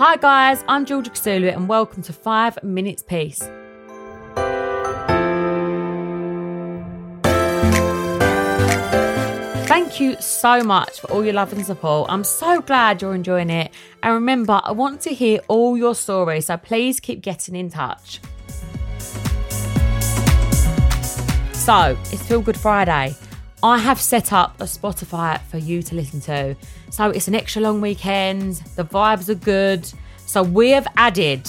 Hi guys, I'm Georgia Kasulu and welcome to 5 Minutes Peace. Thank you so much for all your love and support. I'm so glad you're enjoying it. And remember, I want to hear all your stories, so please keep getting in touch. So, it's Feel Good Friday. I have set up a Spotify for you to listen to. So it's an extra long weekend. The vibes are good. So we have added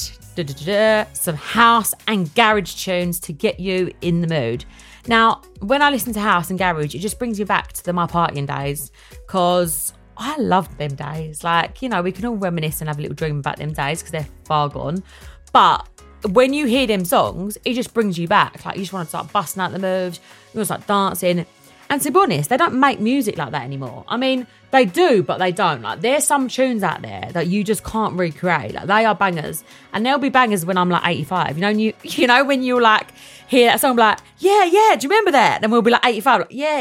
some house and garage tunes to get you in the mood. Now, when I listen to house and garage, it just brings me back to my partying days because I loved them days. Like, you know, we can all reminisce and have a little dream about them days because they're far gone. But when you hear them songs, it just brings you back. Like, you just want to start busting out the moves. You want to start dancing. And to be honest, they don't make music like that anymore. I mean, they do, but they don't. Like, there's some tunes out there that you just can't recreate. Like, they are bangers. And they'll be bangers when I'm like 85. You know, and you know when you'll like hear that song, like, yeah, do you remember that? And we'll be like 85, like, yeah.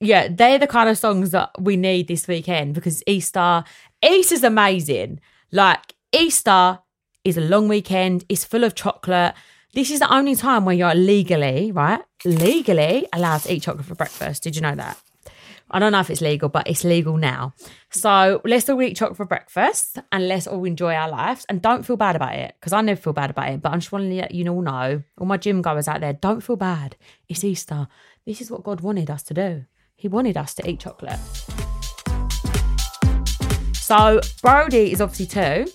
Yeah, they're the kind of songs that we need this weekend because Easter's amazing. Like, Easter is a long weekend. It's full of chocolate. This is the only time where you're legally allowed to eat chocolate for breakfast. Did you know that? I don't know if it's legal, but it's legal now. So let's all eat chocolate for breakfast and let's all enjoy our lives and don't feel bad about it because I never feel bad about it, but I just want to let you all know, all my gym goers out there, don't feel bad. It's Easter. This is what God wanted us to do. He wanted us to eat chocolate. So Brody is obviously 2. Well,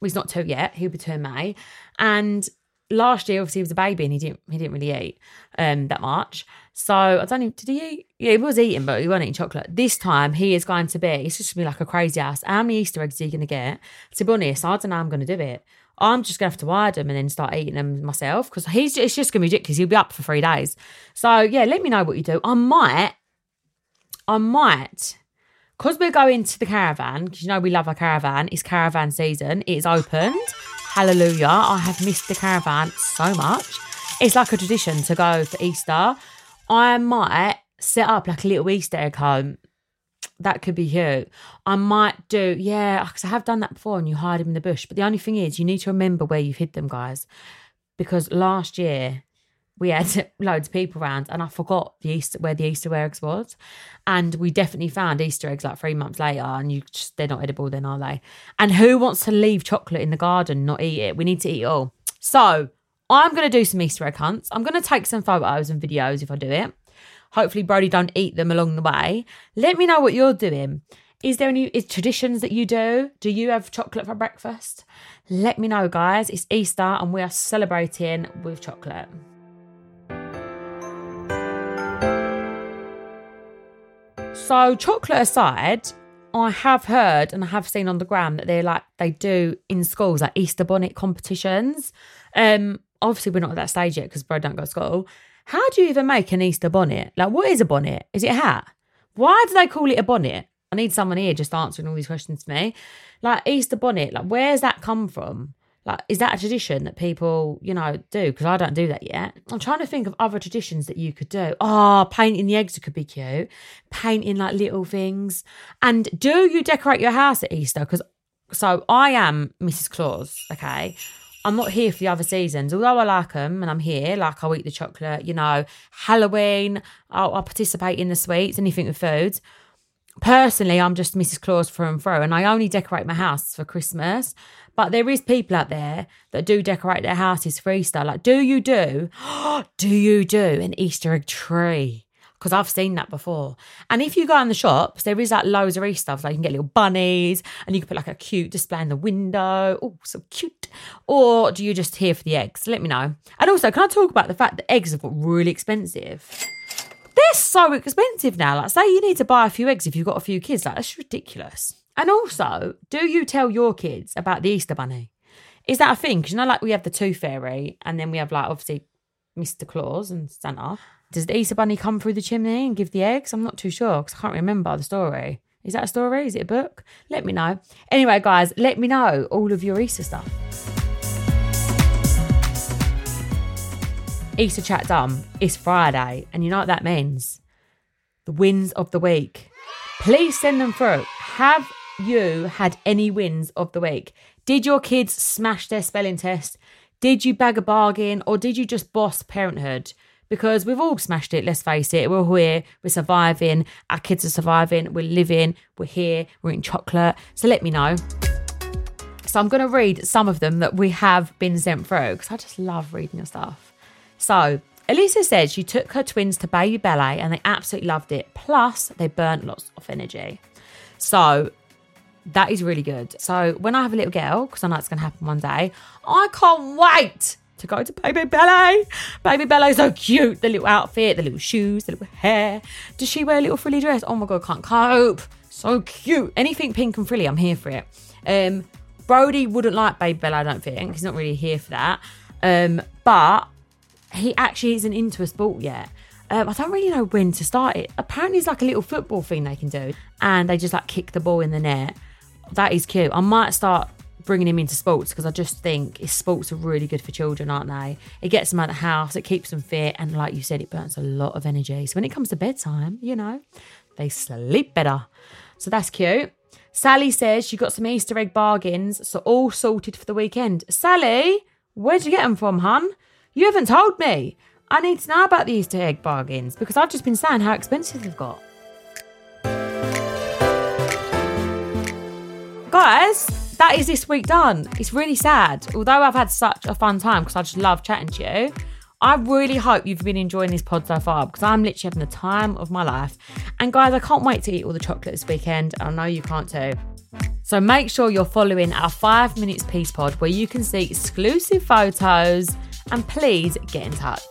he's not 2 yet. He'll be 2 in May. And last year, obviously, he was a baby and he didn't really eat that much. So I don't know, did he eat? Yeah, he was eating, but he wasn't eating chocolate. This time, he is going to be, it's just going to be like a crazy ass. How many Easter eggs are you going to get? To be honest, I don't know how I'm going to do it. I'm just going to have to wire them and then start eating them myself because it's just going to be ridiculous. He'll be up for 3 days. So, yeah, let me know what you do. I might, because we're going to the caravan, because you know we love our caravan. It's caravan season. It's opened. Hallelujah, I have missed the caravan so much. It's like a tradition to go for Easter. I might set up like a little Easter egg hunt. That could be cute. I might do, yeah, because I have done that before and you hide them in the bush. But the only thing is you need to remember where you've hid them, guys. Because last year we had loads of people around and I forgot where the Easter eggs was. And we definitely found Easter eggs like 3 months later and they're not edible then, are they? And who wants to leave chocolate in the garden and not eat it? We need to eat it all. So I'm going to do some Easter egg hunts. I'm going to take some photos and videos if I do it. Hopefully Brody don't eat them along the way. Let me know what you're doing. Is there any traditions that you do? Do you have chocolate for breakfast? Let me know, guys. It's Easter and we are celebrating with chocolate. So chocolate aside, I have heard and I have seen on the gram that they do in schools like Easter bonnet competitions. Obviously, we're not at that stage yet because bro don't go to school. How do you even make an Easter bonnet? Like, what is a bonnet? Is it a hat? Why do they call it a bonnet? I need someone here just answering all these questions to me. Like, Easter bonnet, like, where's that come from? Like, is that a tradition that people, you know, do? Because I don't do that yet. I'm trying to think of other traditions that you could do. Oh, painting the eggs could be cute. Painting, like, little things. And do you decorate your house at Easter? So I am Mrs. Claus, okay? I'm not here for the other seasons. Although I like them and I'm here, like, I'll eat the chocolate, you know. Halloween, I'll participate in the sweets, anything with food. Personally, I'm just Mrs. Claus through and through, and I only decorate my house for Christmas. But there is people out there that do decorate their houses for Easter. Like, do you do an Easter egg tree? Because I've seen that before. And if you go in the shops, there is like loads of Easter stuff. Like, you can get little bunnies, and you can put like a cute display in the window. Oh, so cute. Or do you just here for the eggs? Let me know. And also, can I talk about the fact that eggs have got really expensive? they're so expensive now. Like, say you need to buy a few eggs if you've got a few kids. Like, that's ridiculous. And also, do you tell your kids about the Easter Bunny? Is that a thing? Because, you know, like, we have the Tooth Fairy and then we have, like, obviously Mr. Claus and Santa. Does the Easter Bunny come through the chimney and give the eggs? I'm not too sure because I can't remember the story. Is that a story? Is it a book? Let me know. Anyway, guys, let me know all of your Easter stuff. Easter chat done. It's Friday, and you know what that means? The wins of the week. Please send them through. Have you had any wins of the week? Did your kids smash their spelling test? Did you bag a bargain, or did you just boss parenthood? Because we've all smashed it, let's face it. We're all here, we're surviving, our kids are surviving, we're living, we're here, we're eating chocolate. So let me know. So I'm going to read some of them that we have been sent through because I just love reading your stuff. So Elisa said she took her twins to baby ballet and they absolutely loved it. Plus, they burnt lots of energy. So that is really good. So when I have a little girl, because I know it's going to happen one day, I can't wait to go to baby ballet. Baby ballet's so cute. The little outfit, the little shoes, the little hair. Does she wear a little frilly dress? Oh my God, can't cope. So cute. Anything pink and frilly, I'm here for it. Brody wouldn't like baby ballet, I don't think. He's not really here for that. But he actually isn't into a sport yet. I don't really know when to start it. Apparently it's like a little football thing they can do. And they just like kick the ball in the net. That is cute. I might start bringing him into sports because I just think sports are really good for children, aren't they? It gets them out of the house, it keeps them fit, and like you said, it burns a lot of energy. So when it comes to bedtime, you know, they sleep better. So that's cute. Sally says she got some Easter egg bargains, so all sorted for the weekend. Sally, where'd you get them from, hun? You haven't told me. I need to know about the Easter egg bargains because I've just been saying how expensive they've got. Guys, that is this week done. It's really sad. Although I've had such a fun time because I just love chatting to you, I really hope you've been enjoying this pod so far because I'm literally having the time of my life. And guys, I can't wait to eat all the chocolate this weekend. I know you can't too. So make sure you're following our 5 Minutes Peace pod where you can see exclusive photos and please get in touch.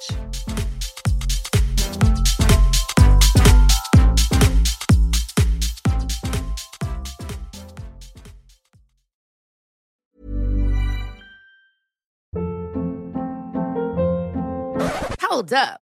Hold up.